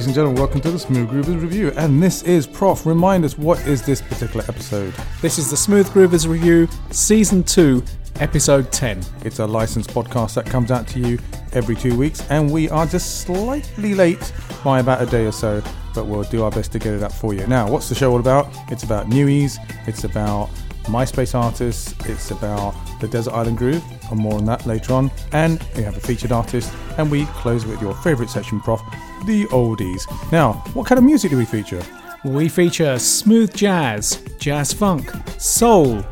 ladies and gentlemen, welcome to the Smooth Groovers Review, and this is Prof. Remind us, what is this particular episode? This is the Smooth Groovers Review, Season 2, Episode 10. It's a licensed podcast that comes out to you every 2 weeks, and we are just slightly late by about a day or so, but we'll do our best to get it up for you. Now, what's the show all about? It's about newies, it's about MySpace artists, it's about the Desert Island Groove, and more on that later on, and we have a featured artist, and we close with your favourite section, Prof, the oldies. Now, what kind of music do we feature? We feature smooth jazz, jazz funk, soul,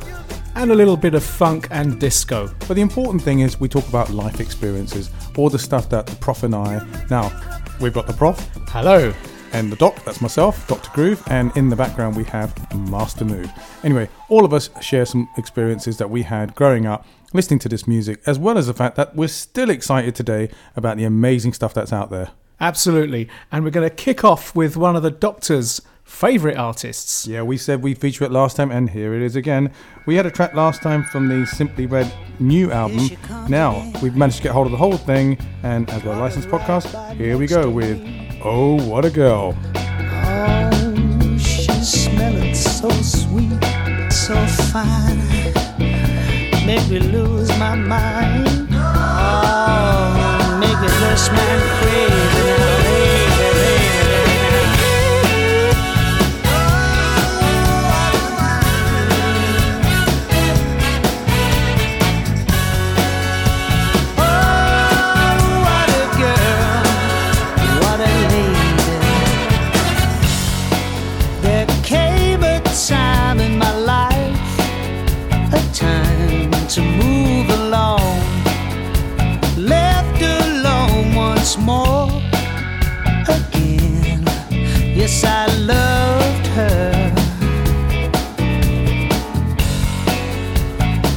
and a little bit of funk and disco. But the important thing is we talk about life experiences, all the stuff that the Prof and I... Now, we've got the Prof. Hello. And the Doc, that's myself, Dr. Groove, and in the background we have Master Mood. Anyway, all of us share some experiences that we had growing up listening to this music, as well as the fact that we're still excited today about the amazing stuff that's out there. Absolutely, and we're going to kick off with one of the Doctor's favourite artists. Yeah, we said we'd feature it last time, and here it is again. We had a track last time from the Simply Red new album. Now, we've managed to get hold of the whole thing, and as we're a licensed podcast, here we go with Oh, What a Girl. Oh, she's smelling so sweet, so fine, make me lose my mind. Oh, make me lose my crazy now. More again, yes, I loved her.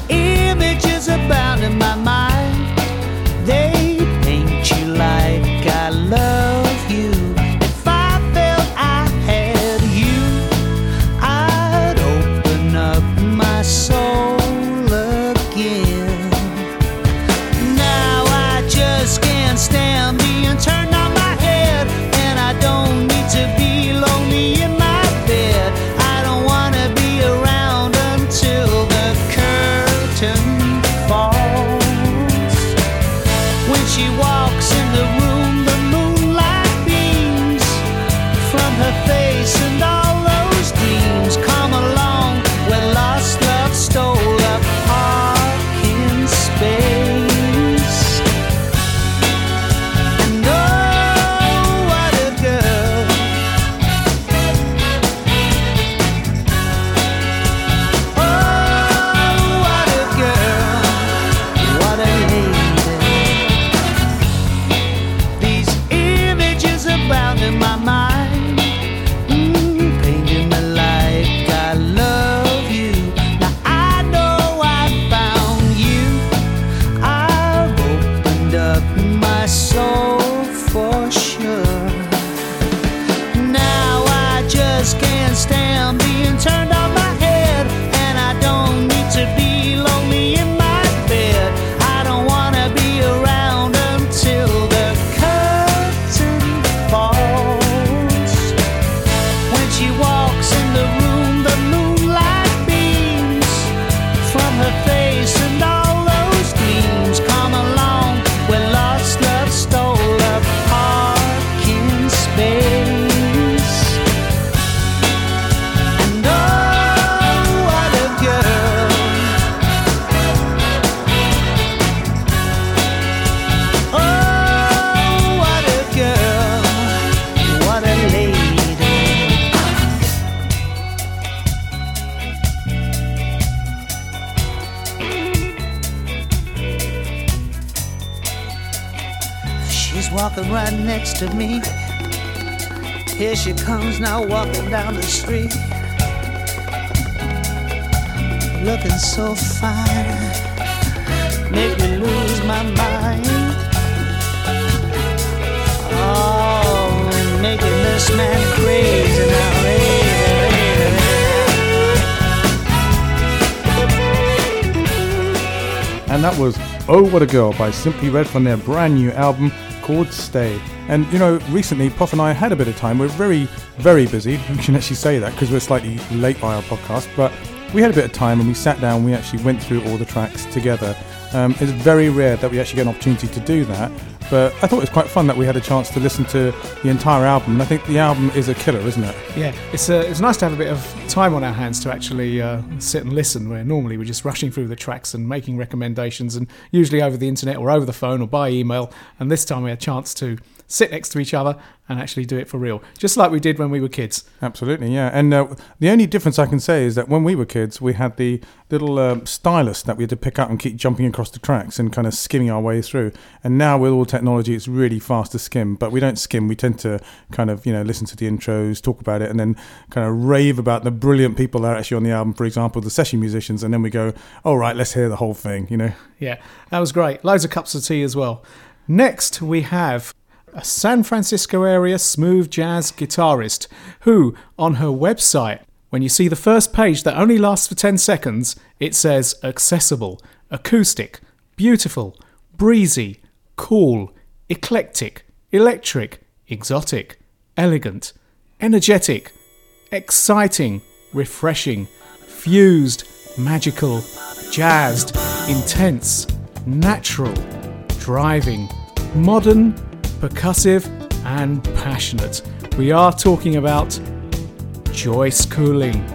Images abound in my mind, they paint you like I love you. If I felt I had you, I'd open up my soul again. Now I just can't stand. Turn on my head, and I don't need to be lonely in my bed. I don't want to be around until the curtain falls. When she walks in the room, the moonlight beams from her face, and all those dreams come along where lost love stole a park in space. Right next to me, here she comes now, walking down the street, looking so fine, make me lose my mind. Oh, making this man crazy now, eh? And that was Oh What a Girl by Simply Red from their brand new album chord stay. And, you know, recently, Prof and I had a bit of time. We're very, very busy. We can actually say that because we're slightly late by our podcast. But we had a bit of time and we sat down and we actually went through all the tracks together. It's very rare that we actually get an opportunity to do that. But I thought it was quite fun that we had a chance to listen to the entire album. And I think the album is a killer, isn't it? Yeah, it's nice to have a bit of time on our hands to actually sit and listen, where normally we're just rushing through the tracks and making recommendations, and usually over the internet or over the phone or by email. And this time we had a chance to sit next to each other and actually do it for real, just like we did when we were kids. Absolutely, yeah. And the only difference I can say is that when we were kids, we had the little stylus that we had to pick up and keep jumping across the tracks and kind of skimming our way through. And now with all technology, it's really fast to skim, but we don't skim. We tend to kind of, you know, listen to the intros, talk about it, and then kind of rave about the brilliant people that are actually on the album, for example, the session musicians, and then we go, all right, let's hear the whole thing, you know. Yeah, that was great. Loads of cups of tea as well. Next, we have a San Francisco area smooth jazz guitarist who, on her website, when you see the first page that only lasts for 10 seconds, it says accessible, acoustic, beautiful, breezy, cool, eclectic, electric, exotic, elegant, energetic, exciting, refreshing, fused, magical, jazzed, intense, natural, driving, modern, percussive and passionate. We are talking about Joyce Cooling.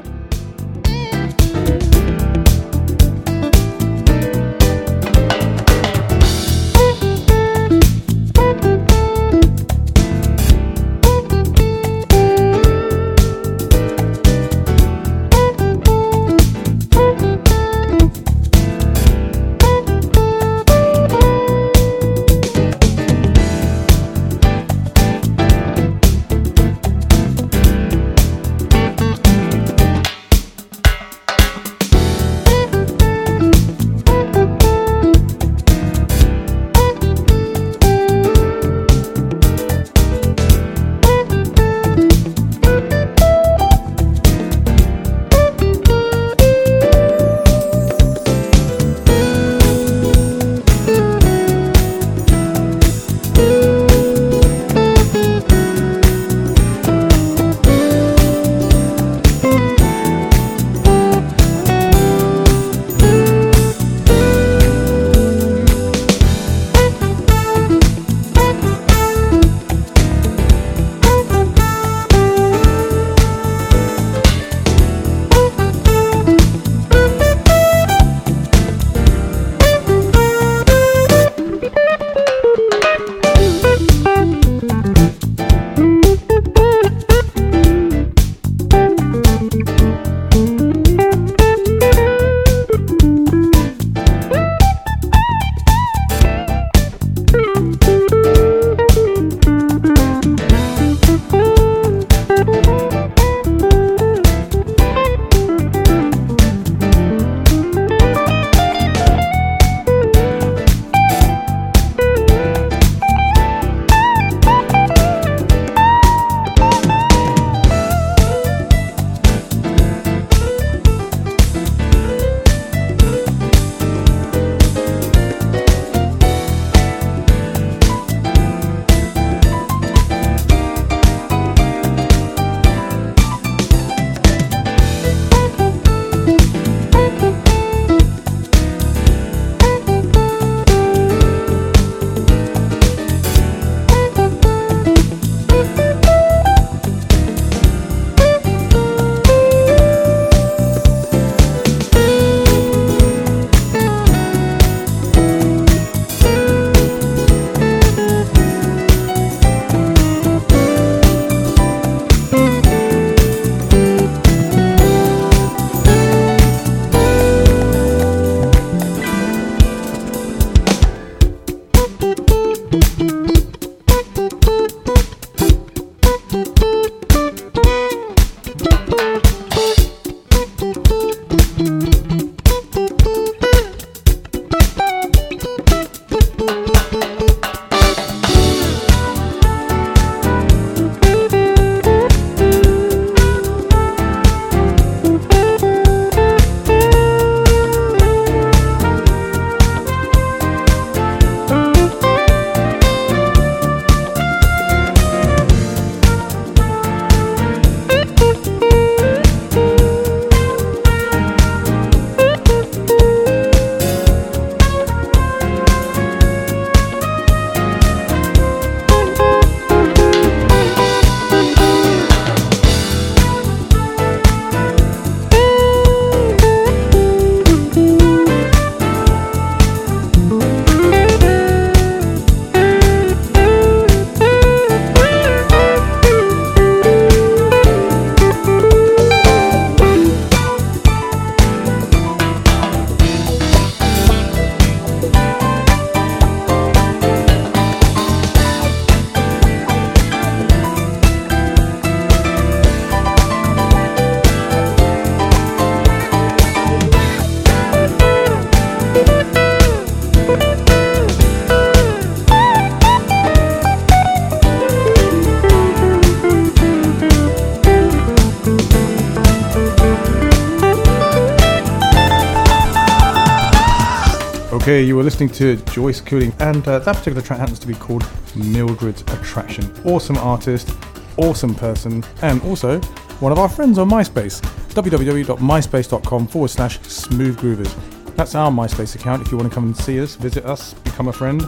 Okay, you were listening to Joyce Cooling, and that particular track happens to be called Mildred's Attraction. Awesome artist, awesome person, and also one of our friends on MySpace, www.myspace.com/smoothgroovers. That's our MySpace account. If you want to come and see us, visit us, become a friend.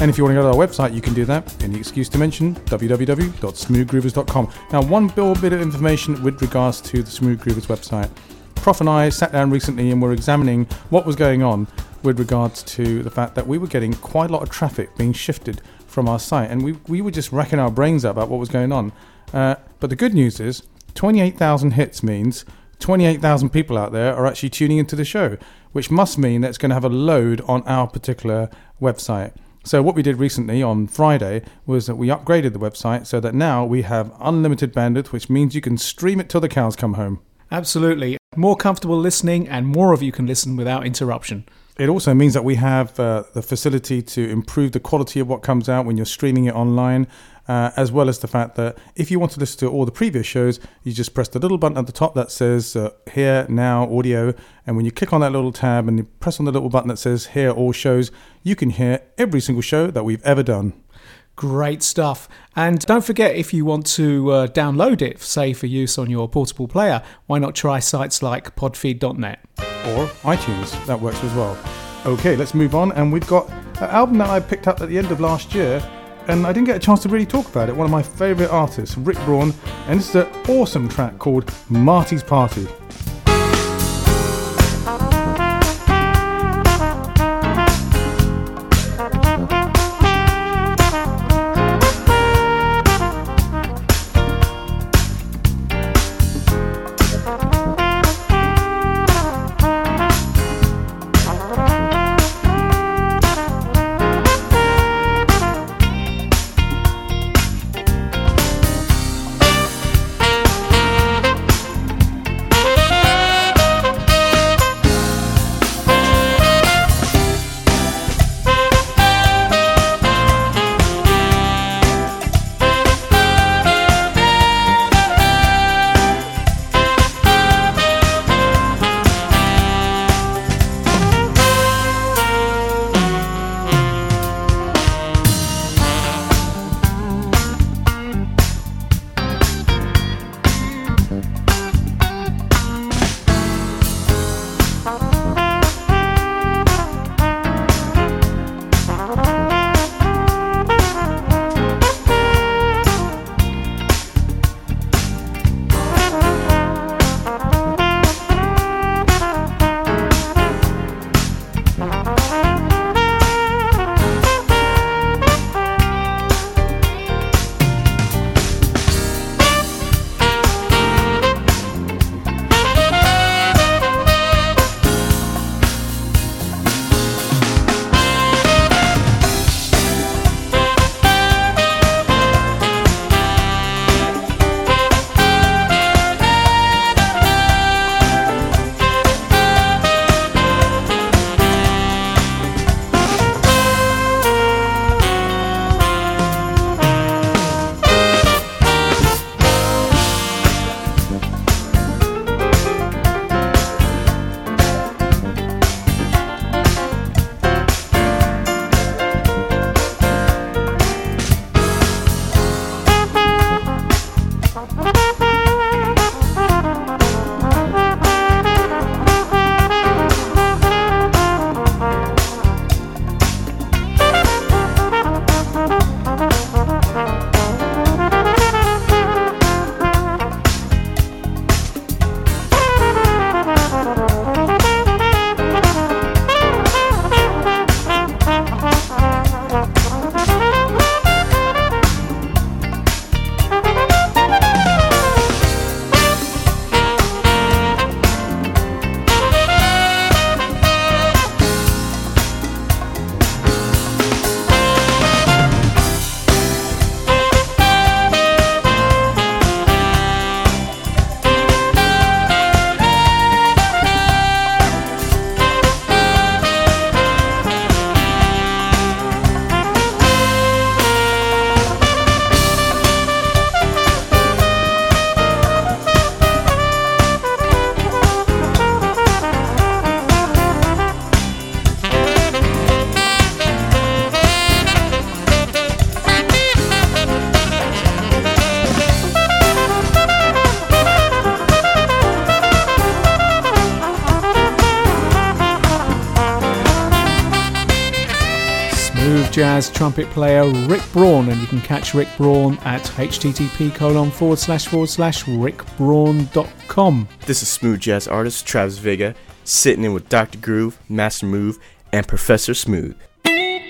And if you want to go to our website, you can do that. Any excuse to mention www.smoothgroovers.com. Now, one little bit of information with regards to the Smooth Groovers website. Prof and I sat down recently and were examining what was going on with regards to the fact that we were getting quite a lot of traffic being shifted from our site. And we were just racking our brains up about what was going on. But the good news is 28,000 hits means 28,000 people out there are actually tuning into the show, which must mean that it's going to have a load on our particular website. So what we did recently on Friday was that we upgraded the website so that now we have unlimited bandwidth, which means you can stream it till the cows come home. Absolutely. More comfortable listening, and more of you can listen without interruption. It also means that we have the facility to improve the quality of what comes out when you're streaming it online, as well as the fact that if you want to listen to all the previous shows, you just press the little button at the top that says Here, Now, Audio. And when you click on that little tab and you press on the little button that says Hear All Shows, you can hear every single show that we've ever done. Great stuff. And don't forget, if you want to download it, say, for use on your portable player, why not try sites like podfeed.net? Or iTunes. That works as well. Okay, let's move on. And we've got an album that I picked up at the end of last year, and I didn't get a chance to really talk about it. One of my favourite artists, Rick Braun, and this is an awesome track called Marty's Party. jazz trumpet player Rick Braun, and you can catch Rick Braun at http://rickbraun.com. This is smooth jazz artist Travis Vega, sitting in with Dr. Groove, Master Move, and Professor Smooth. You're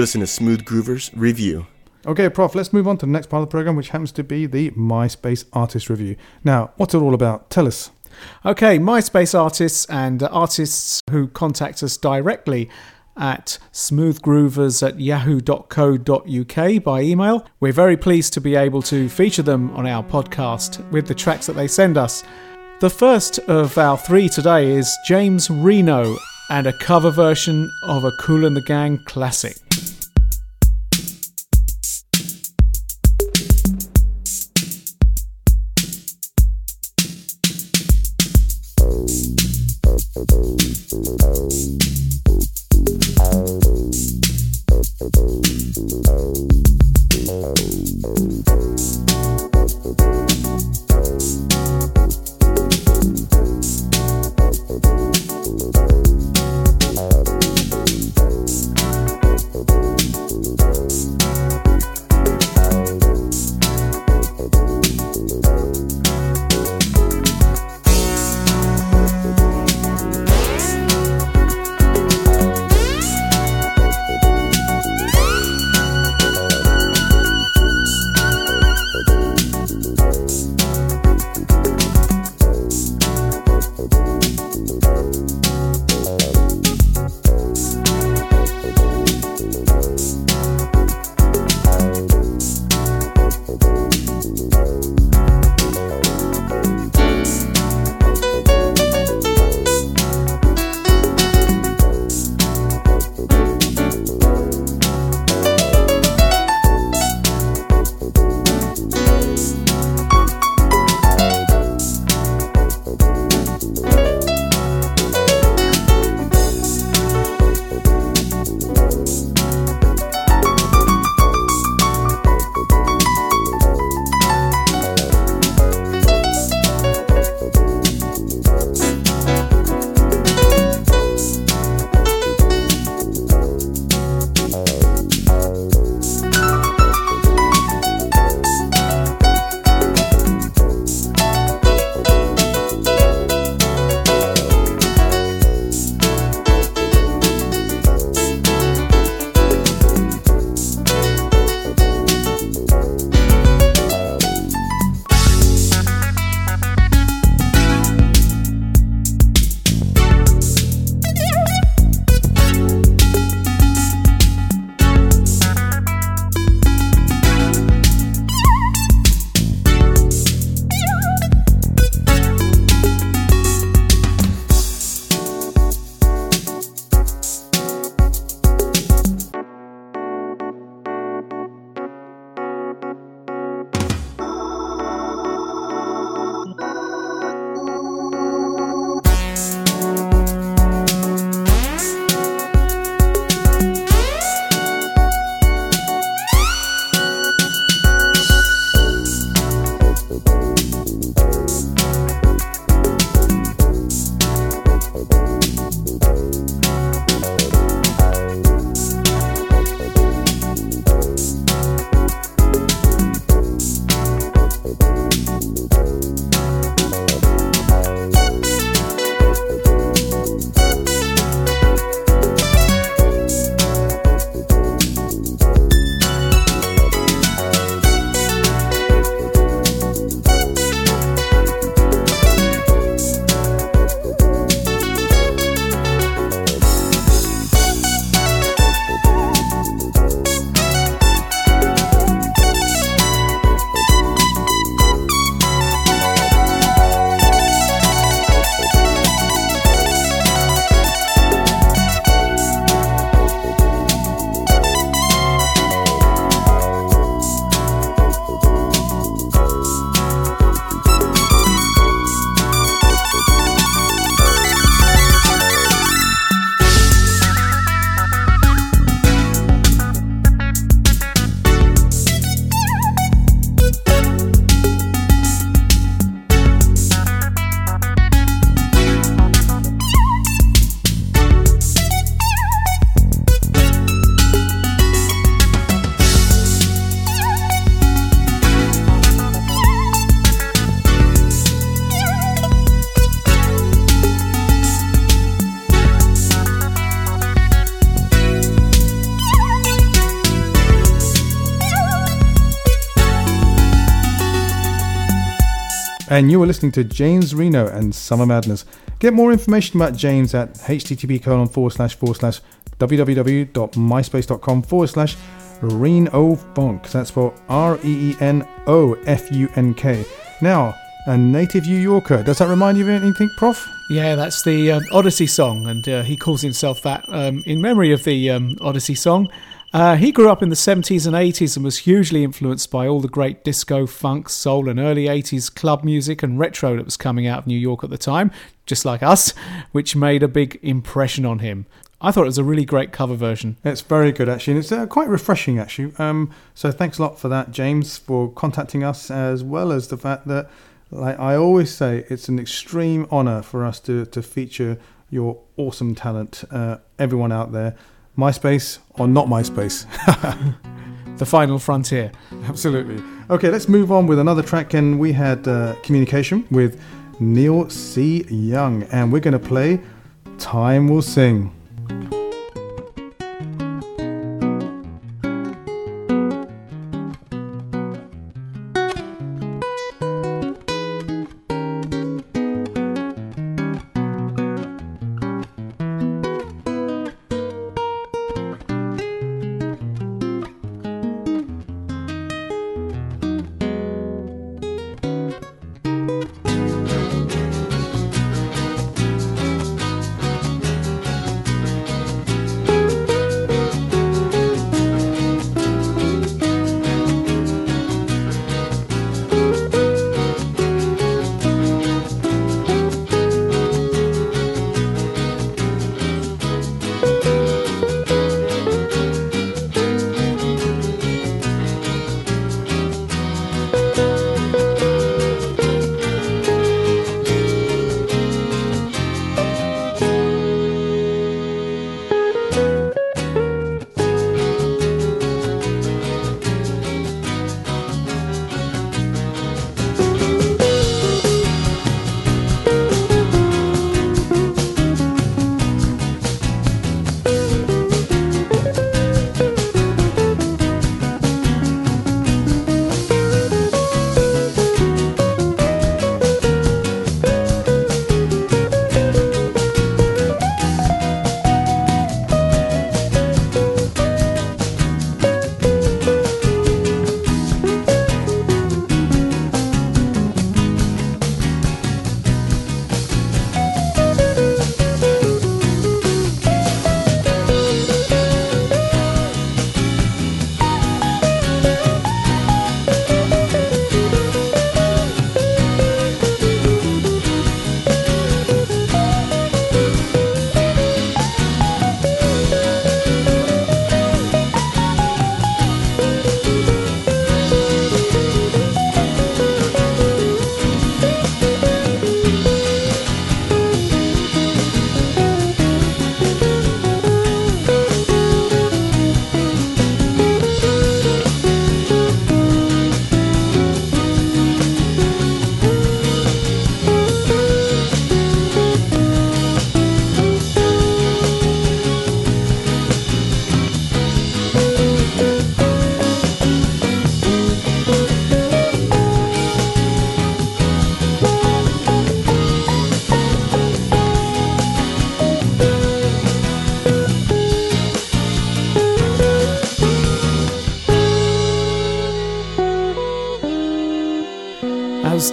listening to Smooth Groover's Review. Okay, Prof, let's move on to the next part of the program, which happens to be the MySpace Artist Review. Now, what's it all about? Tell us. Okay, MySpace artists and artists who contact us directly at smoothgroovers@yahoo.co.uk by email. We're very pleased to be able to feature them on our podcast with the tracks that they send us. The first of our three today is James Reno and a cover version of a Kool and the Gang classic. And you were listening to James Reno and Summer Madness. Get more information about James at http://www.myspace.com/RenoFunk. That's for REENOFUNK. Now, a native New Yorker. Does that remind you of anything, Prof? Yeah, that's the Odyssey song, and he calls himself that in memory of the Odyssey song. He grew up in the 70s and 80s and was hugely influenced by all the great disco, funk, soul and early 80s club music and retro that was coming out of New York at the time, just like us, which made a big impression on him. I thought it was a really great cover version. It's very good, actually, and it's quite refreshing, actually. So thanks a lot for that, James, for contacting us, as well as the fact that, like I always say, it's an extreme honour for us to feature your awesome talent, everyone out there. MySpace or not MySpace. The final frontier. Absolutely. Okay, let's move on with another track, and we had Communication with Neil C. Young, and we're going to play Time Will Sing.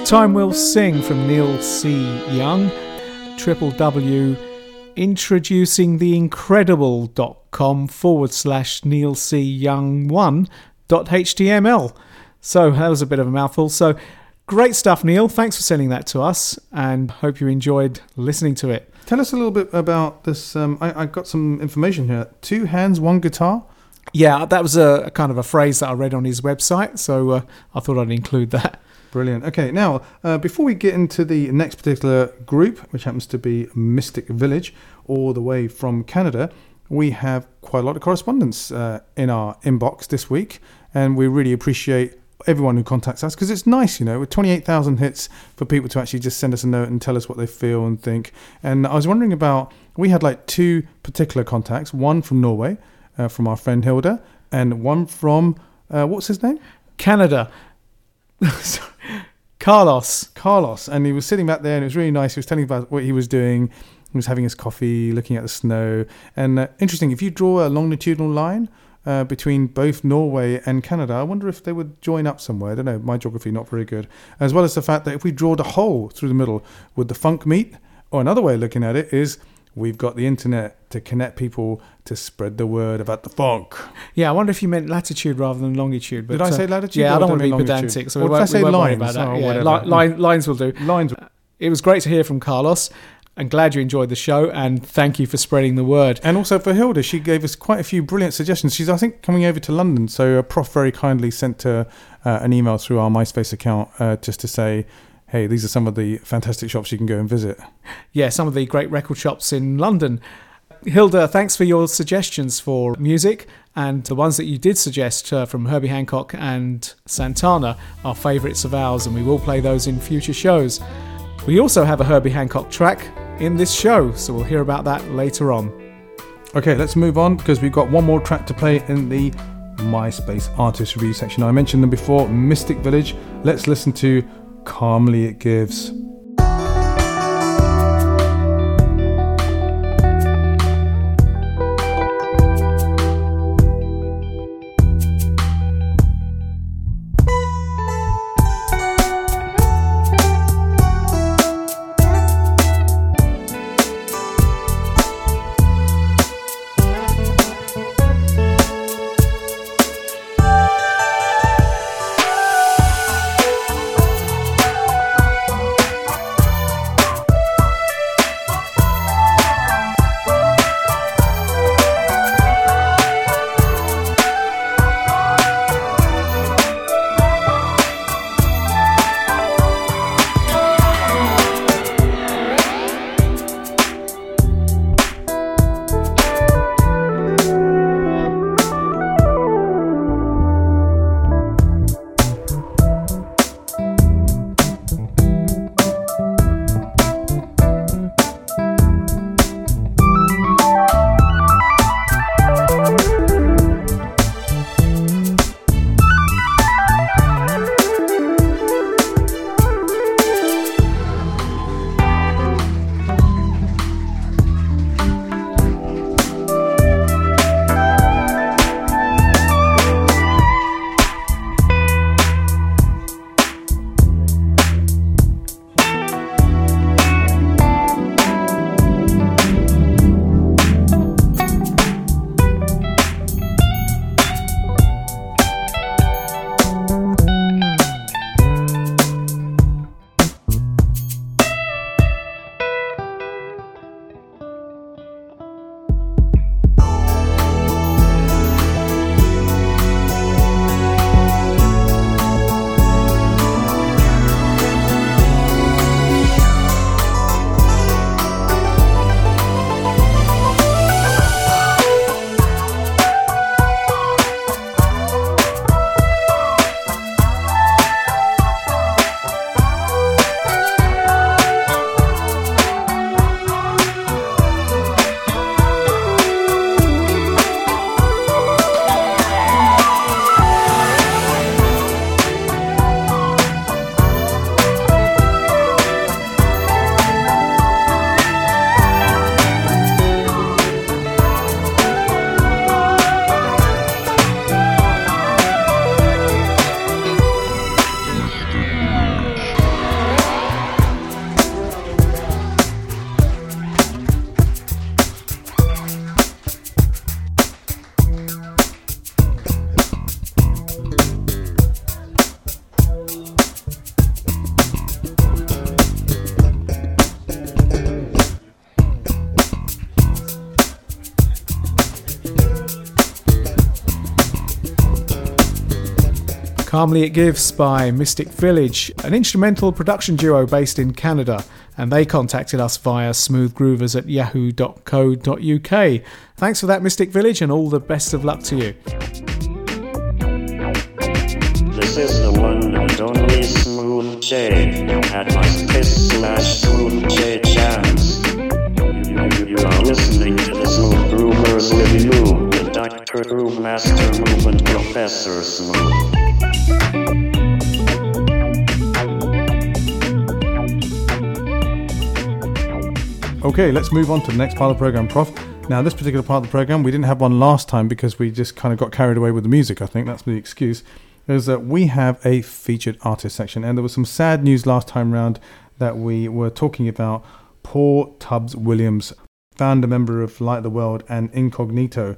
Time Will Sing from Neil C. Young. www.introducingtheincredible.com/NeilCYoung1.html. So that was a bit of a mouthful. So great stuff, Neil. Thanks for sending that to us, and hope you enjoyed listening to it. Tell us a little bit about this. I got some information here. Two hands, one guitar. Yeah, that was a kind of a phrase that I read on his website, so I thought I'd include that. Brilliant. Okay, now, before we get into the next particular group, which happens to be Mystic Village, all the way from Canada, we have quite a lot of correspondence in our inbox this week, and we really appreciate everyone who contacts us, because it's nice, you know, with 28,000 hits, for people to actually just send us a note and tell us what they feel and think. And I was wondering about, we had like two particular contacts, one from Norway, from our friend Hilda, and one from, what's his name? Canada. Carlos. And he was sitting back there, and it was really nice. He was telling about what he was doing. He was having his coffee, looking at the snow. And interesting, if you draw a longitudinal line between both Norway and Canada, I wonder if they would join up somewhere. I don't know, my geography not very good. As well as the fact that if we drawed a hole through the middle, would the funk meet? Or another way of looking at it is, we've got the internet to connect people, to spread the word about the funk. Yeah, I wonder if you meant latitude rather than longitude. But, did I say latitude? Yeah, I don't want to be pedantic. So what if I say lines? About that. Yeah, lines will do. Lines. It was great to hear from Carlos. I'm glad you enjoyed the show, and thank you for spreading the word. And also for Hilda, she gave us quite a few brilliant suggestions. She's, I think, coming over to London. So a prof very kindly sent her an email through our MySpace account just to say, hey, these are some of the fantastic shops you can go and visit. Yeah, some of the great record shops in London. Hilda, thanks for your suggestions for music, and the ones that you did suggest from Herbie Hancock and Santana are favourites of ours, and we will play those in future shows. We also have a Herbie Hancock track in this show, so we'll hear about that later on. Okay, let's move on, because we've got one more track to play in the MySpace Artist Review section. I mentioned them before, Mystic Village. Let's listen to Calmly It Gives. Calmly It Gives by Mystic Village, an instrumental production duo based in Canada, and they contacted us via smoothgroovers@yahoo.co.uk. Thanks for that, Mystic Village, and all the best of luck to you. This is the one and only Smooth J at MySpace/Smooth J Jams. You are listening to the Smooth Groovers with you, the Dr. Groove Master Movement Professor Smooth. Thank you. Okay, let's move on to the next part of the program, Prof. Now, this particular part of the program, we didn't have one last time because we just kind of got carried away with the music. I think that's the excuse. Is that we have a featured artist section, and there was some sad news last time round that we were talking about Paul Tubbs Williams, founder member of Light of the World and Incognito.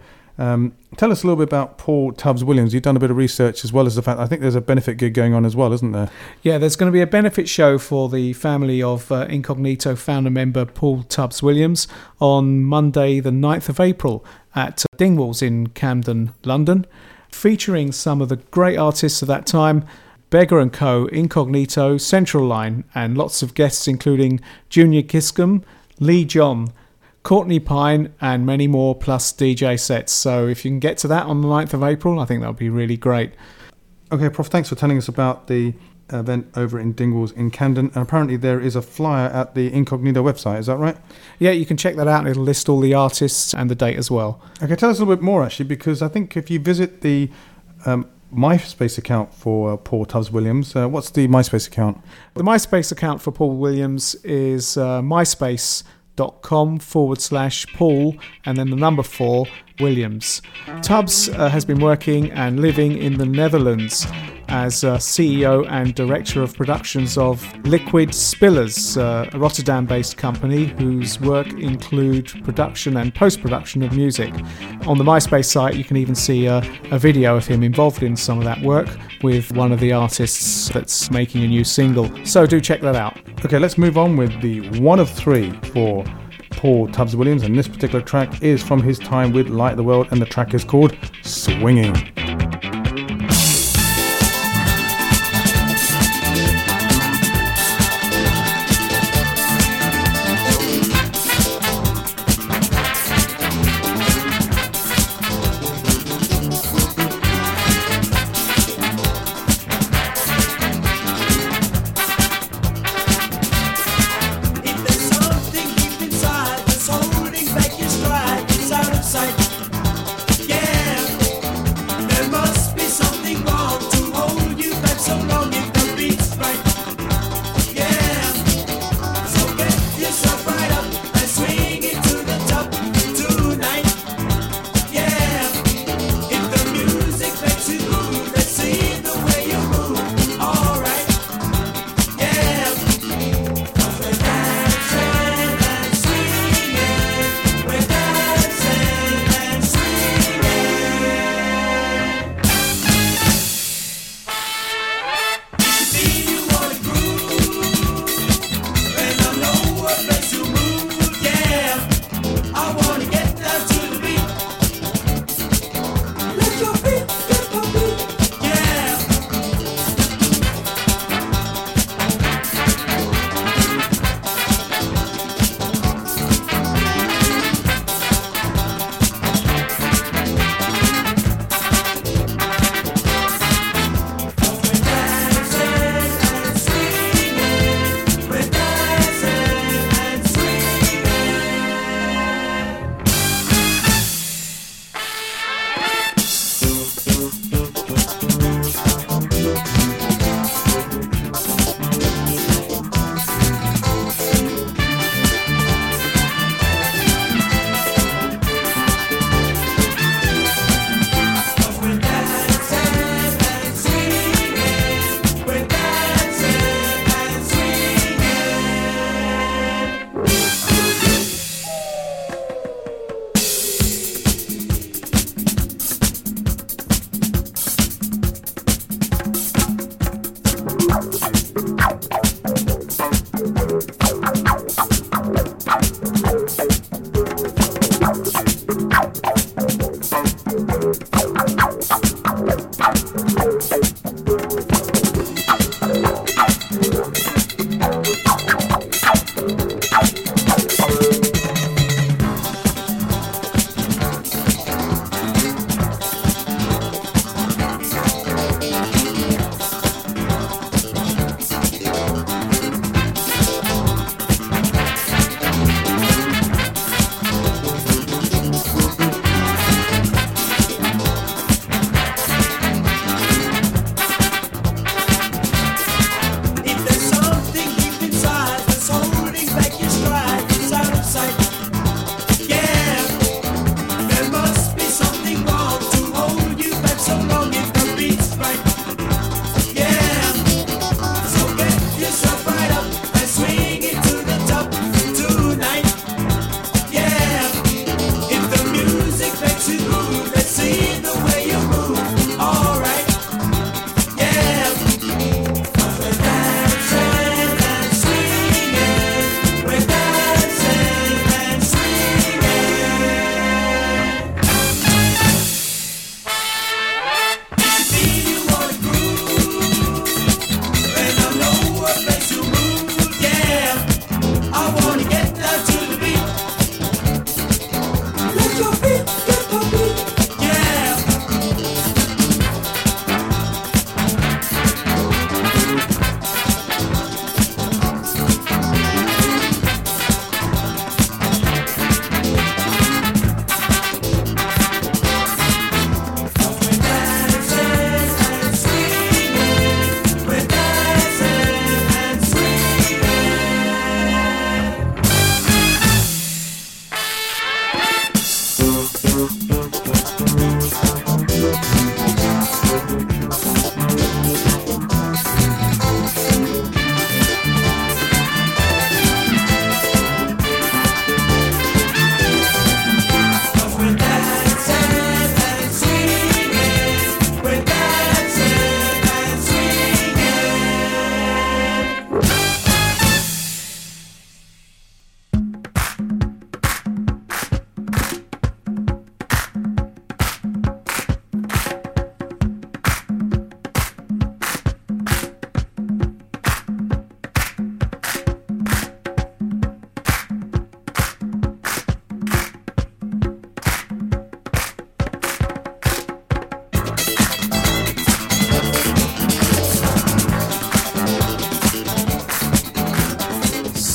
Tell us a little bit about Paul Tubbs Williams. You've done a bit of research, as well as the fact I think there's a benefit gig going on as well, isn't there? Yeah, there's going to be a benefit show for the family of Incognito founder member Paul Tubbs Williams on Monday the 9th of April at Dingwall's in Camden, London, featuring some of the great artists of that time, Beggar & Co, Incognito, Central Line, and lots of guests including Junior Kiscom, Lee John, Courtney Pine, and many more, plus DJ sets. So if you can get to that on the 9th of April, I think that would be really great. Okay, Prof, thanks for telling us about the event over in Dingwalls in Camden. And apparently there is a flyer at the Incognito website, is that right? Yeah, you can check that out. It'll list all the artists and the date as well. Okay, tell us a little bit more, actually, because I think if you visit the MySpace account for Paul Tubbs Williams, what's the MySpace account? The MySpace account for Paul Williams is myspace.com/Paul and then the number 4 Williams. Tubbs has been working and living in the Netherlands as CEO and director of productions of Liquid Spillers, a Rotterdam-based company whose work include production and post-production of music. On the MySpace site, you can even see a video of him involved in some of that work with one of the artists that's making a new single. So do check that out. Okay, let's move on with the 1 of 3 for Paul Tubbs Williams, and this particular track is from his time with Light of the World, and the track is called Swinging. Sight. Yeah.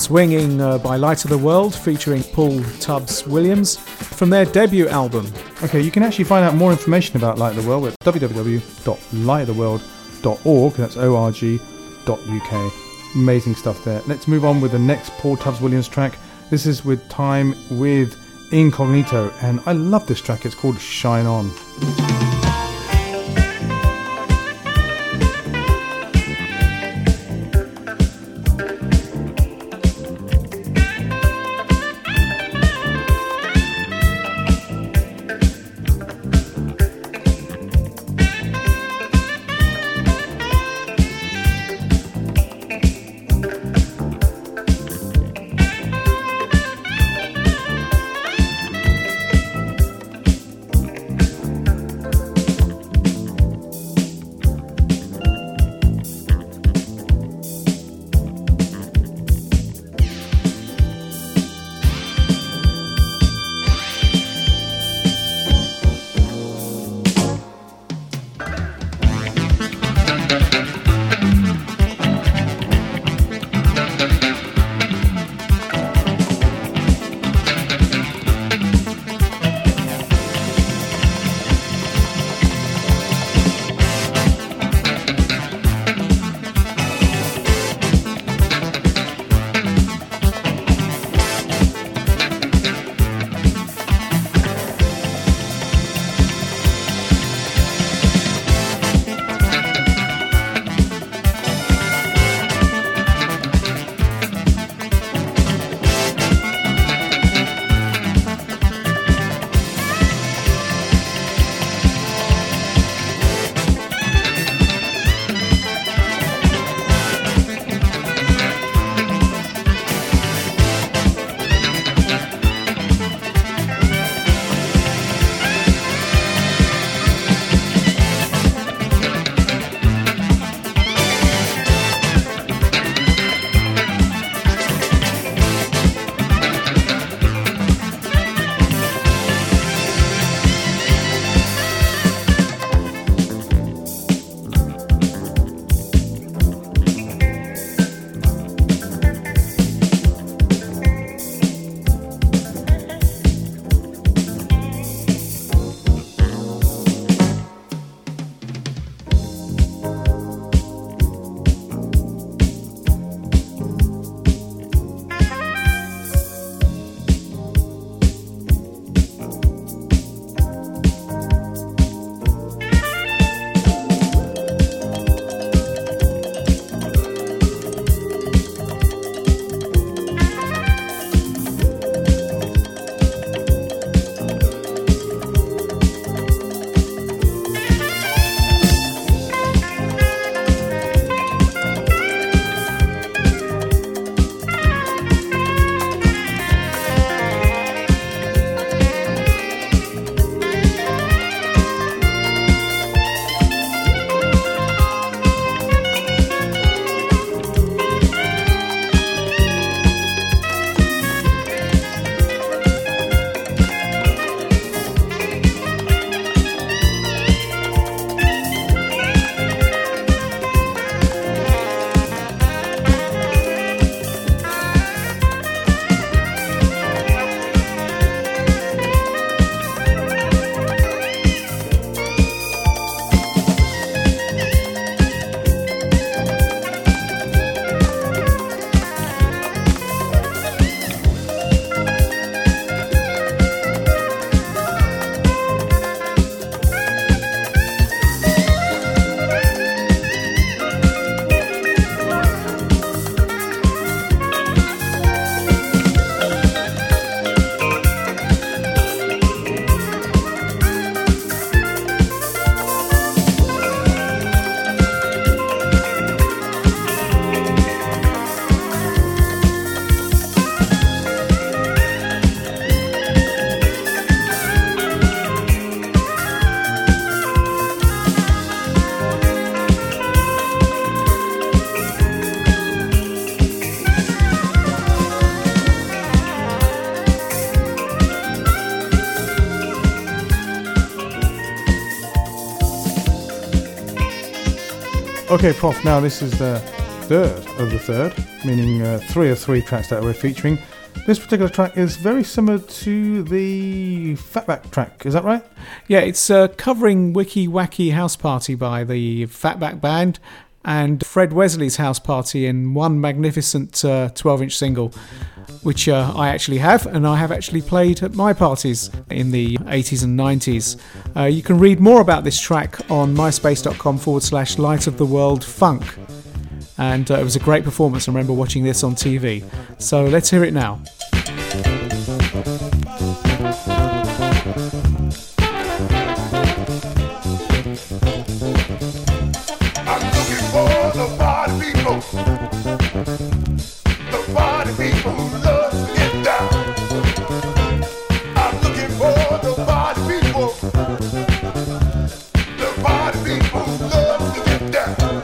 Swinging by Light of the World, featuring Paul Tubbs Williams, from their debut album. Okay, you can actually find out more information about Light of the World at www.lightoftheworld.org, that's org.uk. Amazing stuff there. Let's move on with the next Paul Tubbs Williams track. This is With Time with Incognito, and I love this track. It's called Shine On. Okay, Prof, now this is the third of the third, meaning three of three tracks that we're featuring. This particular track is very similar to the Fatback track, is that right? Yeah, it's covering Wiki Wacky House Party by the Fatback Band and Fred Wesley's House Party in one magnificent 12-inch single, which I actually have, and I have actually played at my parties in the 80s and 90s. You can read more about this track on myspace.com/Light of the World Funk. And it was a great performance. I remember watching this on TV. So let's hear it now. I'm looking for the party people. The party people who love to get down. I'm looking for the party people. The party people who love to get down.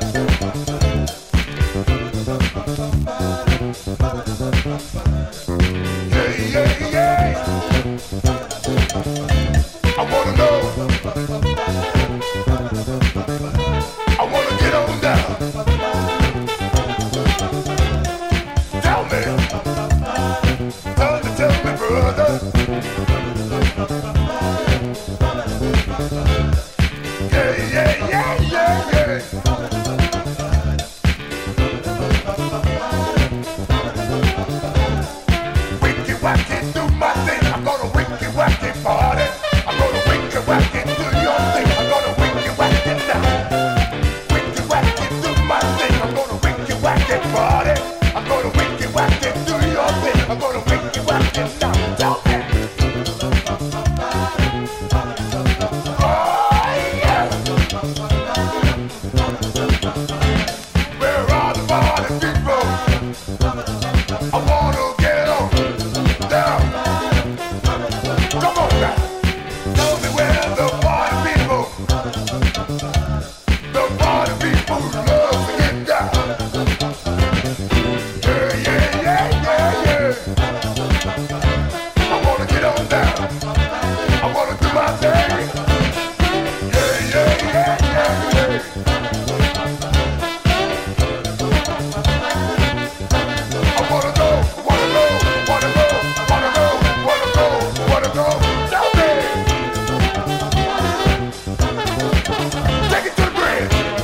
Take it to the bridge.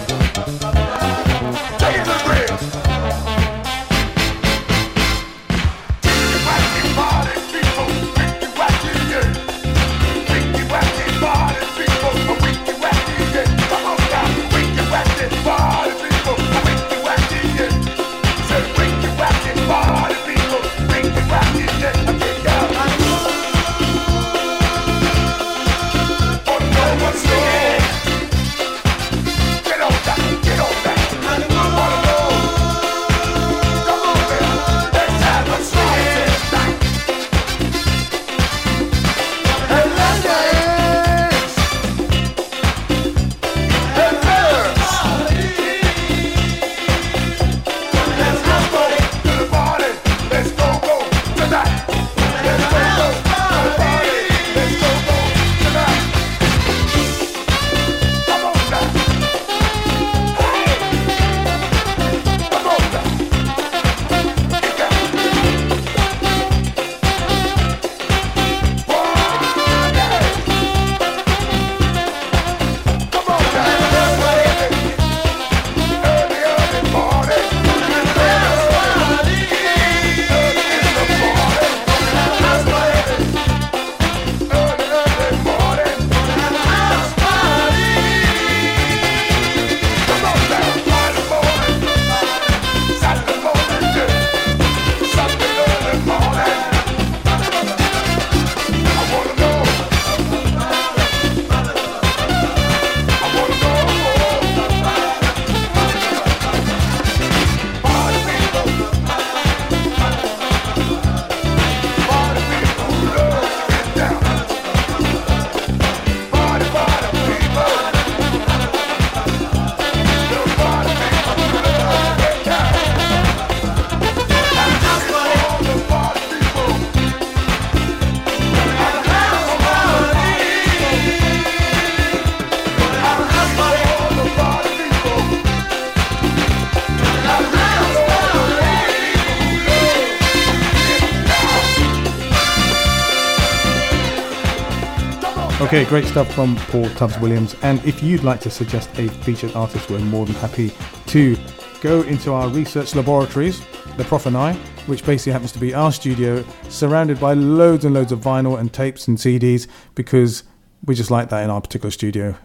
Okay, great stuff from Paul Tubbs Williams. And if you'd like to suggest a featured artist, we're more than happy to go into our research laboratories, the Prof and I, which basically happens to be our studio, surrounded by loads and loads of vinyl and tapes and CDs, because we just like that in our particular studio.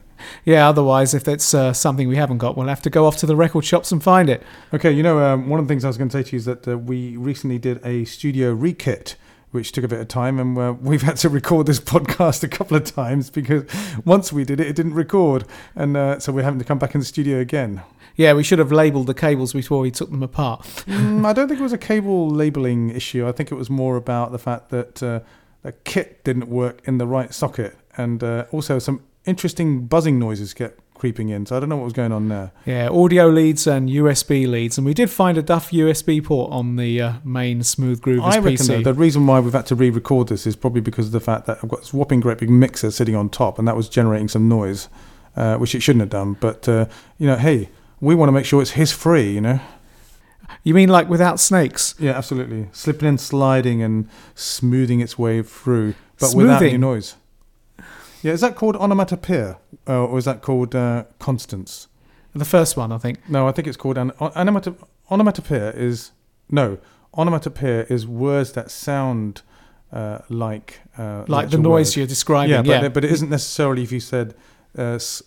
Yeah, otherwise, if that's something we haven't got, we'll have to go off to the record shops and find it. Okay, you know, one of the things I was going to say to you is that we recently did a studio rekit, which took a bit of time, and we've had to record this podcast a couple of times because once we did it, it didn't record, and so we're having to come back in the studio again. Yeah, we should have labelled the cables before we took them apart. I don't think it was a cable labelling issue. I think it was more about the fact that the kit didn't work in the right socket, and also some interesting buzzing noises kept creeping in, so I don't know what was going on there. Yeah, audio leads and USB leads, and we did find a Duff USB port on the main Smooth Groovers PC. I reckon PC. The reason why we've had to re-record this is probably because of the fact that I've got this whopping great big mixer sitting on top, and that was generating some noise, which it shouldn't have done, but you know, hey, we want to make sure it's hiss-free, you know. You mean like without snakes? Yeah, absolutely. Slipping and sliding and smoothing its way through, but without any noise. Yeah, is that called onomatopoeia, or is that called constants? The first one, I think. No, I think it's called onomatopoeia. Onomatopoeia is words that sound like the noise word. You're describing. Yeah, but it isn't necessarily if you said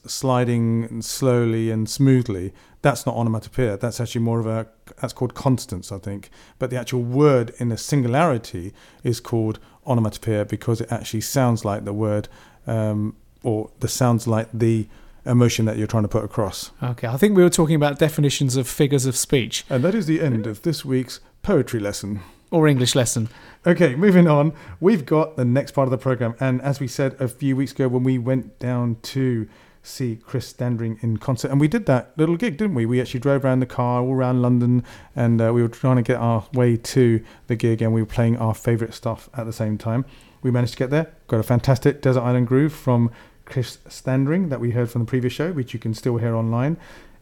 sliding slowly and smoothly. That's not onomatopoeia. That's actually more of that's called constants, I think. But the actual word in the singularity is called onomatopoeia because it actually sounds like the word. Or the sounds like the emotion that you're trying to put across. Okay, I think we were talking about definitions of figures of speech. And that is the end of this week's poetry lesson. Or English lesson. Okay, moving on. We've got the next part of the programme. And as we said a few weeks ago when we went down to see Chris Standring in concert, and we did that little gig, didn't we? We actually drove around the car all around London, and we were trying to get our way to the gig, and we were playing our favourite stuff at the same time. We managed to get there, got a fantastic Desert Island Groove from Chris Standring that we heard from the previous show, which you can still hear online.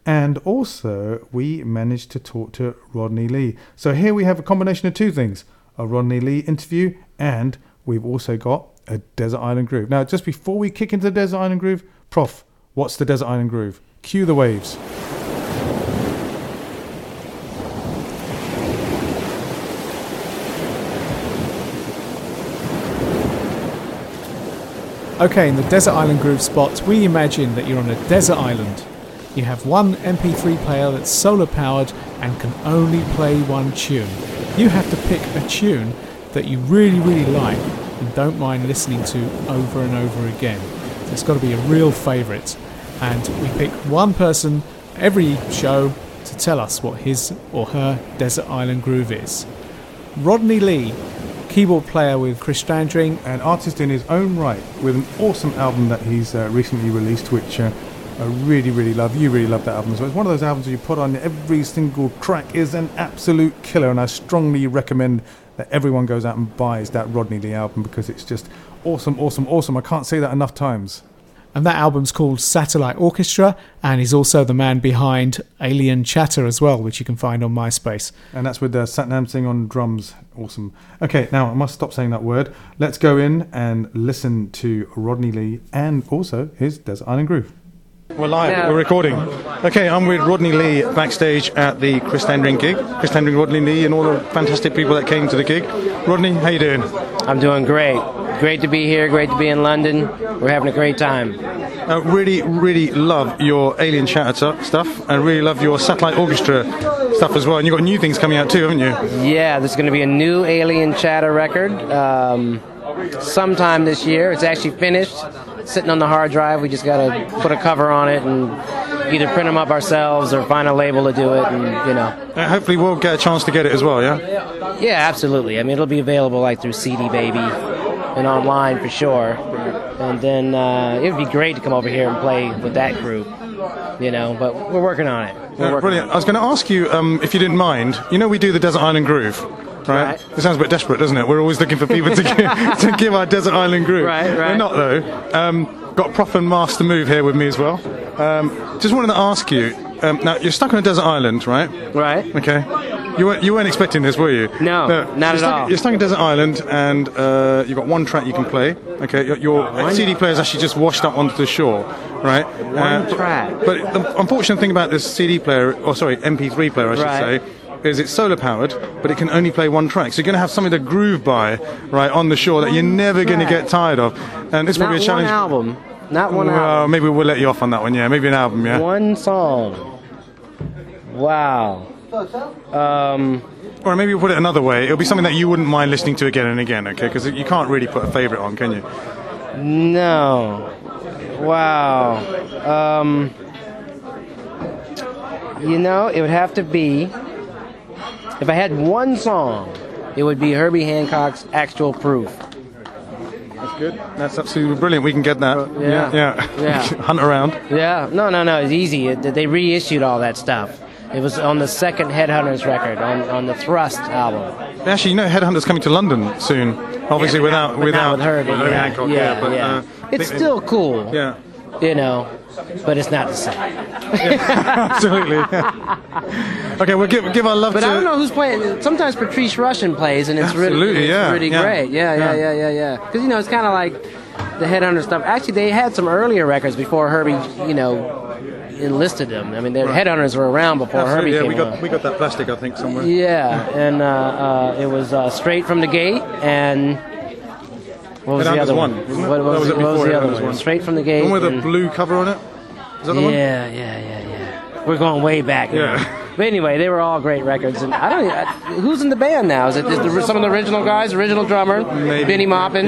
And also, we managed to talk to Rodney Lee. So here we have a combination of two things, a Rodney Lee interview, and we've also got a Desert Island Groove. Now, just before we kick into the Desert Island Groove, Prof, what's the Desert Island Groove? Cue the waves. Okay, in the Desert Island Groove spot, we imagine that you're on a desert island. You have one MP3 player that's solar powered and can only play one tune. You have to pick a tune that you really, really like and don't mind listening to over and over again. So it's got to be a real favourite. And we pick one person every show to tell us what his or her Desert Island Groove is. Rodney Lee, keyboard player with Chris Standring, an artist in his own right with an awesome album that he's recently released, which I really, really love. You really love that album as well. It's one of those albums that you put on, every single track is an absolute killer, and I strongly recommend that everyone goes out and buys that Rodney Lee album because it's just awesome, awesome, awesome. I can't say that enough times. And that album's called Satellite Orchestra, and he's also the man behind Alien Chatter as well, which you can find on MySpace. And that's with Satnam Singh on drums. Awesome. Okay, now I must stop saying that word. Let's go in and listen to Rodney Lee and also his Desert Island Groove. We're live. We're recording. Okay, I'm with Rodney Lee backstage at the Chris Standring gig. Chris Standring, Rodney Lee, and all the fantastic people that came to the gig. Rodney, how you doing? I'm doing great. Great to be here. Great to be in London. We're having a great time. I really, really love your Alien Chatter stuff. I really love your Satellite Orchestra stuff as well. And you've got new things coming out too, haven't you? Yeah, there's going to be a new Alien Chatter record sometime this year. It's actually finished. Sitting on the hard drive, we just got to put a cover on it and either print them up ourselves or find a label to do it, and you know. And hopefully we'll get a chance to get it as well, yeah? Yeah, absolutely. I mean, it'll be available like through CD Baby and online for sure. And then it would be great to come over here and play with that group, you know, but we're working on it. Brilliant. I was going to ask you, if you didn't mind, you know we do the Desert Island Groove. Right. It sounds a bit desperate, doesn't it? We're always looking for people to give our Desert Island Groove. Right. We're not, though. Got Prof and Master Move here with me as well. Just wanted to ask you, now, you're stuck on a desert island, right? Right. Okay. You weren't expecting this, were you? No, not at all. You're stuck in Desert Island, and you've got one track you can play. Okay, your CD player is actually just washed up onto the shore, right? One track. But the unfortunate thing about this CD player, or sorry, MP3 player, I should say, is it's solar powered, but it can only play one track. So you're going to have something to groove by, right, on the shore that you're never going to get tired of. And it's probably a challenge. Not one album. Maybe we'll let you off on that one, yeah. Maybe an album, yeah. One song. Wow. Or maybe we'll put it another way. It'll be something that you wouldn't mind listening to again and again, okay? Because you can't really put a favorite on, can you? No. Wow. You know, it would have to be... If I had one song, it would be Herbie Hancock's Actual Proof. That's good. That's absolutely brilliant. We can get that. Yeah. Hunt around. Yeah. No. It's easy. They reissued all that stuff. It was on the second Headhunters record, on the Thrust album. Actually, you know, Headhunters coming to London soon. Obviously, without Hancock. Yeah. It's still cool. Yeah. You know, but it's not the same. Yeah, absolutely. Yeah. Okay, we'll give our love to... But I don't know who's playing. Sometimes Patrice Rushen plays, and it's really great. Yeah. Because, you know, it's kind of like the Headhunter stuff. Actually, they had some earlier records before Herbie, you know, enlisted them. I mean, the Headhunters were around before Herbie came on. We got that plastic, I think, somewhere. Yeah. And it was Straight from the Gate, and... What was the other one? What was the other one? Straight from the Gate. The one with a blue cover on it? Is that the one? Yeah. We're going way back. Yeah. But anyway, they were all great records. And who's in the band now? Is it some of the original guys? Original drummer, Bennie Maupin,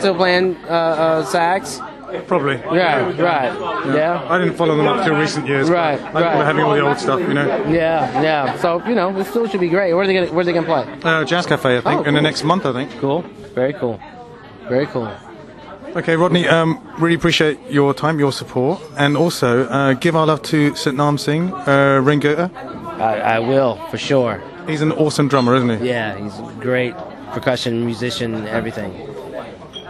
still playing sax? Probably. Yeah. I didn't follow them up till recent years. Right. I remember having all the old stuff, you know. Yeah. So, you know, it still should be great. Where are they going to play? Jazz Cafe, I think, in the next month, I think. Cool. Very cool. Very cool. Okay, Rodney, really appreciate your time, your support, and also give our love to Satnam Singh, Ringota. I will, for sure. He's an awesome drummer, isn't he? Yeah, he's a great percussion musician, everything.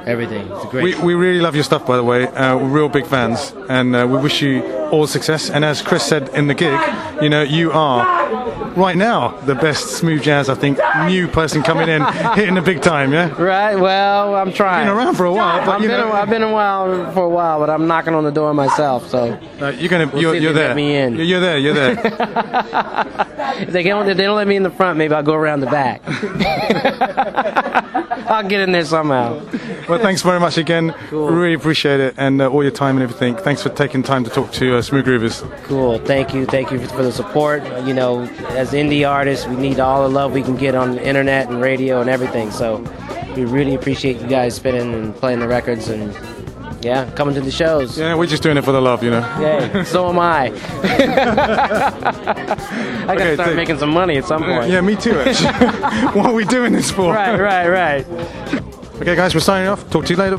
It's great. We really love your stuff, by the way. We're real big fans, and we wish you all success. And as Chris said in the gig, you know, you are right now the best smooth jazz, I think, new person coming in, hitting the big time, yeah? Right, well, I'm trying. Been around for a while. But I've been around for a while, but I'm knocking on the door myself, so... You're there. If they don't let me in the front, maybe I'll go around the back. I'll get in there somehow. Well, thanks very much again. Cool. Really appreciate it, and all your time and everything. Thanks for taking time to talk to Smooth Groovers. Cool. Thank you for the support. You know, as indie artists, we need all the love we can get on the internet and radio and everything. So we really appreciate you guys spinning and playing the records and, yeah, coming to the shows. Yeah, we're just doing it for the love, you know. Yeah, so am I. I gotta start making some money at some point. Yeah, me too, actually. What are we doing this for? Right. Okay, guys, we're signing off. Talk to you later.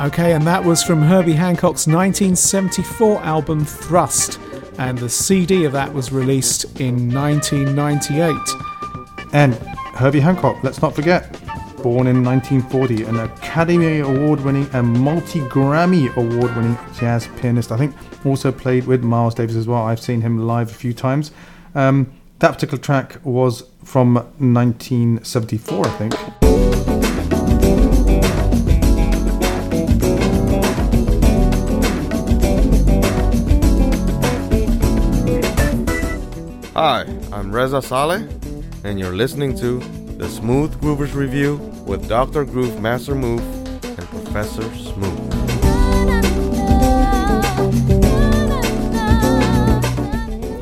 Okay, and that was from Herbie Hancock's 1974 album Thrust, and the CD of that was released in 1998. And Herbie Hancock, let's not forget, born in 1940, an Academy Award-winning and multi-Grammy Award-winning jazz pianist. I think also played with Miles Davis as well. I've seen him live a few times. That particular track was from 1974, I think. Hi, I'm Reza Saleh, and you're listening to The Smooth Groovers Review with Dr. Groove Master Move and Professor Smooth.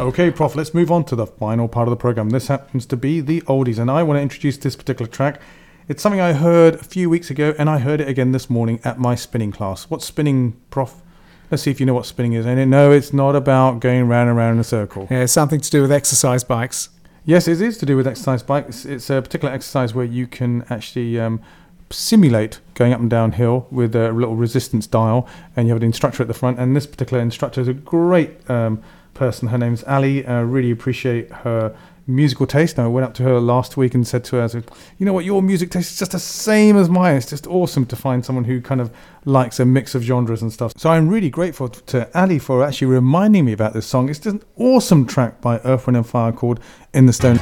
Okay, Prof, let's move on to the final part of the program. This happens to be the oldies, and I want to introduce this particular track. It's something I heard a few weeks ago, and I heard it again this morning at my spinning class. What's spinning, Prof? Let's see if you know what spinning is. And no, it's not about going round and round in a circle. Yeah, it's something to do with exercise bikes. Yes, it is to do with exercise bikes. It's a particular exercise where you can actually simulate going up and downhill with a little resistance dial, and you have an instructor at the front. And this particular instructor is a great person. Her name's Ali. I really appreciate her musical taste. I went up to her last week and said to her, I said, you know what, your music taste is just the same as mine. It's just awesome to find someone who kind of likes a mix of genres and stuff. So I'm really grateful to Ali for actually reminding me about this song. It's just an awesome track by Earth, Wind and Fire called In the Stone.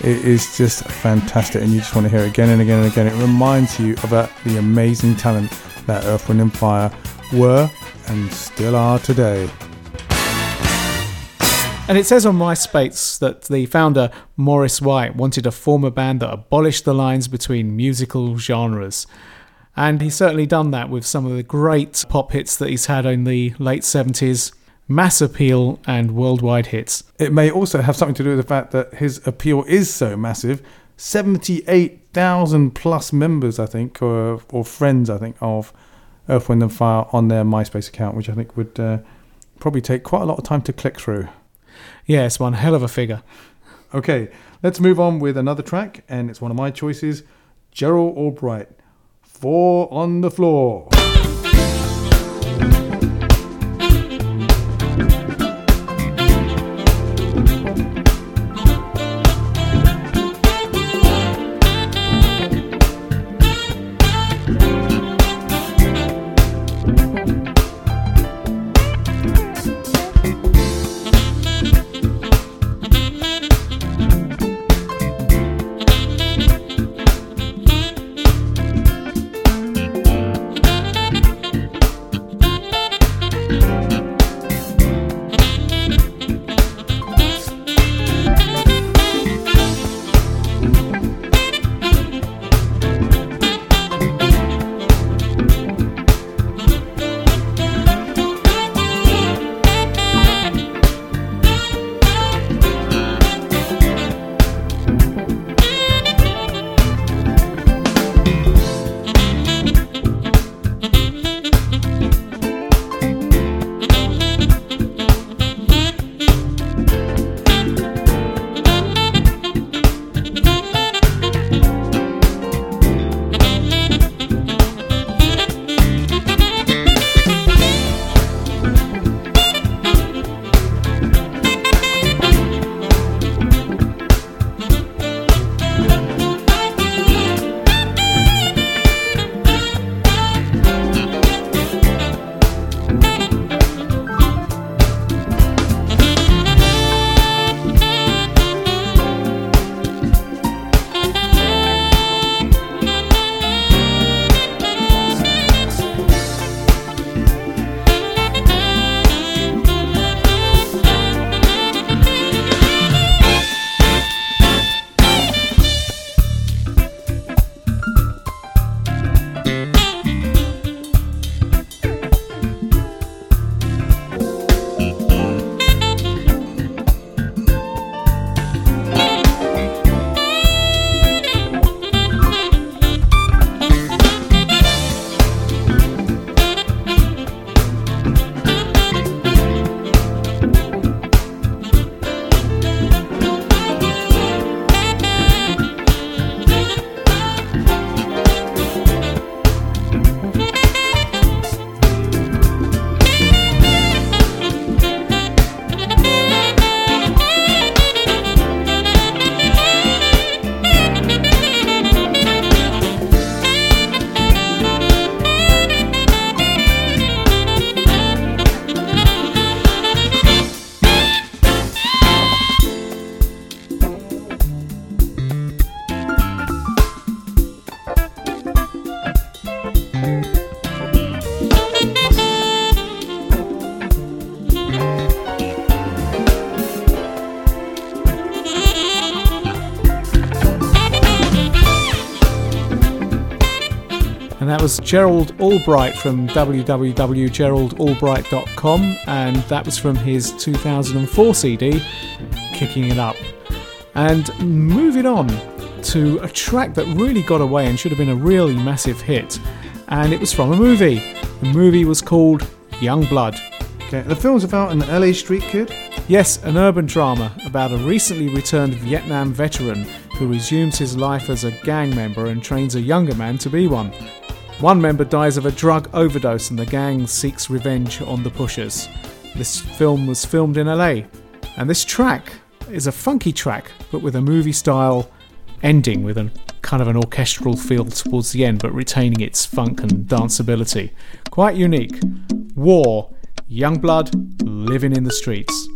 It is just fantastic, and you just want to hear it again and again and again. It reminds you about the amazing talent that Earth, Wind and Fire were and still are today. And it says on MySpace that the founder, Maurice White, wanted to form a band that abolished the lines between musical genres. And he's certainly done that with some of the great pop hits that he's had in the late 70s. Mass appeal and worldwide hits. It may also have something to do with the fact that his appeal is so massive. 78,000 plus members, I think, or friends, I think, of Earth, Wind and Fire on their MySpace account, which I think would probably take quite a lot of time to click through. Yeah, it's one hell of a figure. Okay, let's move on with another track, and it's one of my choices, Gerald Albright, Four on the Floor. Gerald Albright from www.geraldalbright.com, and that was from his 2004 CD, Kicking It Up. And moving on to a track that really got away and should have been a really massive hit, and it was from a movie. The movie was called Young Blood. Okay, the film's about an LA street kid? Yes, an urban drama about a recently returned Vietnam veteran who resumes his life as a gang member and trains a younger man to be one. One member dies of a drug overdose and the gang seeks revenge on the pushers. This film was filmed in LA, and this track is a funky track, but with a movie style ending with a kind of an orchestral feel towards the end, but retaining its funk and danceability. Quite unique. War, Young Blood, Living in the Streets.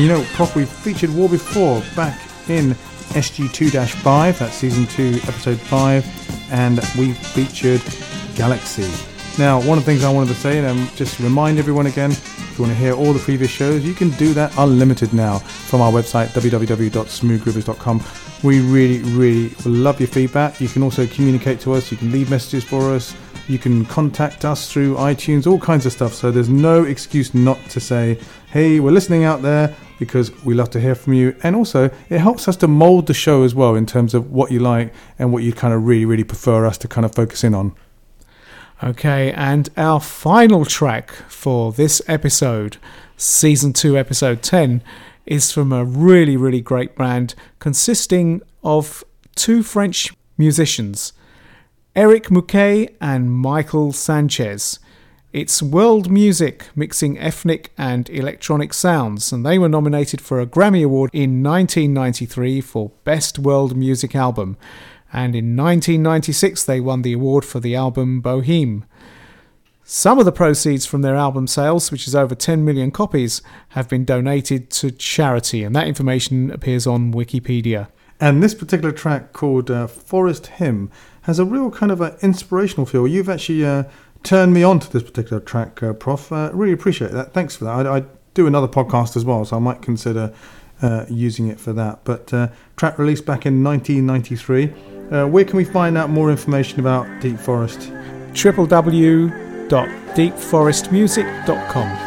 And you know, Prof, we've featured War before, back in SG2-5, that's Season 2, Episode 5, and we featured Galaxy. Now, one of the things I wanted to say, and just remind everyone again, if you want to hear all the previous shows, you can do that unlimited now from our website, www.smoothgroovers.com. We really love your feedback. You can also communicate to us, you can leave messages for us, you can contact us through iTunes, all kinds of stuff. So there's no excuse not to say, hey, we're listening out there, because we love to hear from you. And also, it helps us to mold the show as well in terms of what you like and what you kind of really prefer us to kind of focus in on. Okay, and our final track for this episode, Season 2, Episode 10, is from a really great band consisting of two French musicians, Eric Mouquet and Michael Sanchez. It's world music mixing ethnic and electronic sounds, and they were nominated for a Grammy Award in 1993 for Best World Music Album. And in 1996 they won the award for the album Bohème. Some of the proceeds from their album sales, which is over 10 million copies, have been donated to charity, and that information appears on Wikipedia. And this particular track, called Forest Hymn, has a real kind of an inspirational feel. You've actually turned me on to this particular track, Prof. Really appreciate that. Thanks for that. I do another podcast as well, so I might consider using it for that. But track released back in 1993. Where can we find out more information about Deep Forest? www.deepforestmusic.com.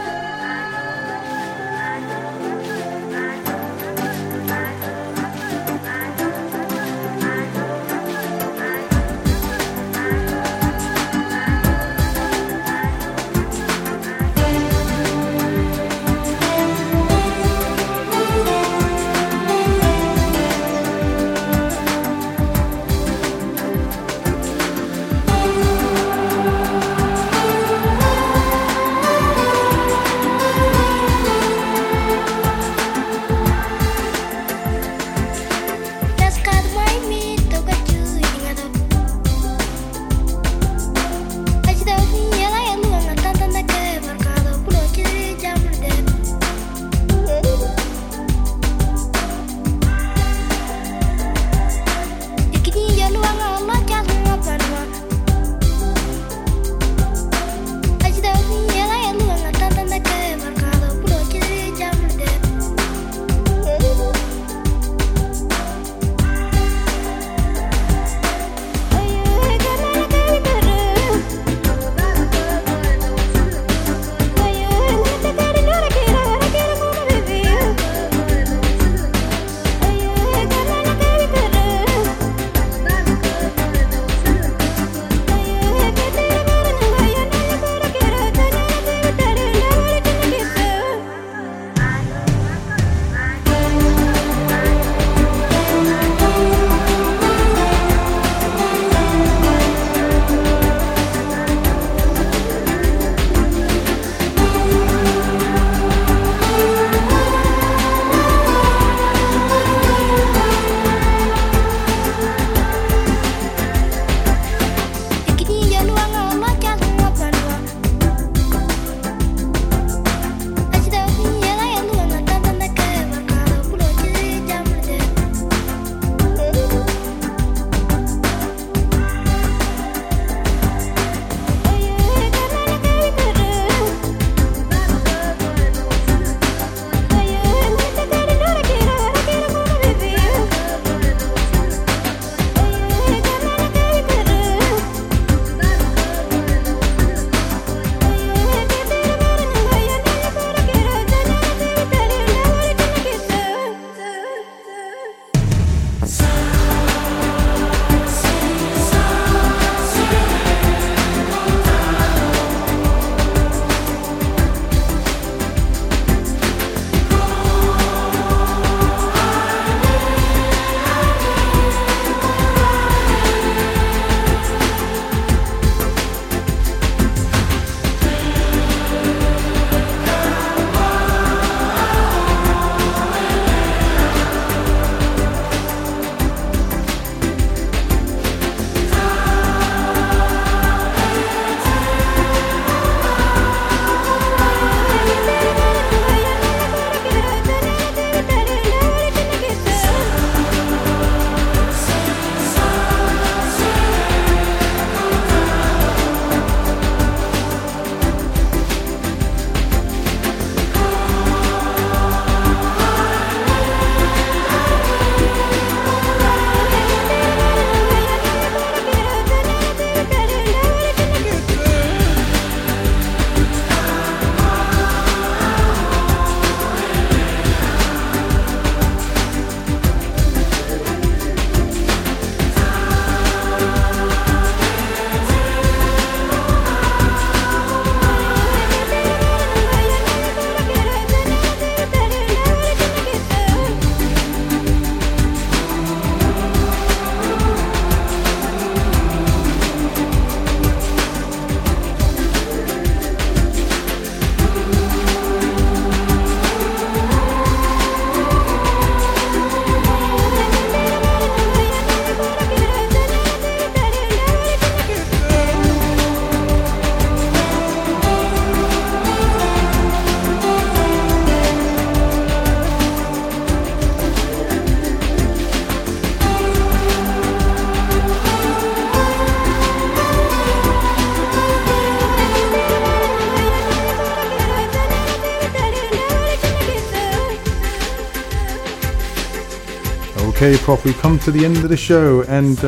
Okay, Prof, we've come to the end of the show, and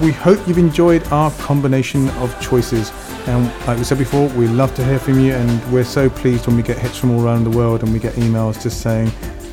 we hope you've enjoyed our combination of choices. And like we said before, we love to hear from you, and we're so pleased when we get hits from all around the world and we get emails just saying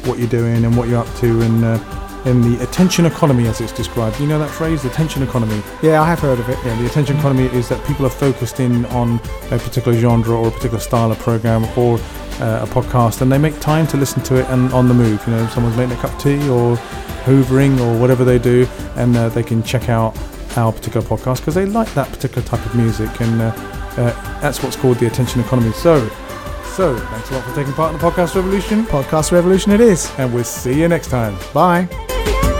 what you're doing and what you're up to, and in the attention economy, as it's described. You know that phrase, the attention economy? Yeah, I have heard of it. Yeah, the attention economy is that people are focused in on a particular genre or a particular style of program or a podcast, and they make time to listen to it and on the move. You know, someone's making a cup of tea or hoovering or whatever they do, and they can check out our particular podcast because they like that particular type of music, and that's what's called the attention economy. So, thanks a lot for taking part in the Podcast Revolution. Podcast Revolution it is. And we'll see you next time. Bye.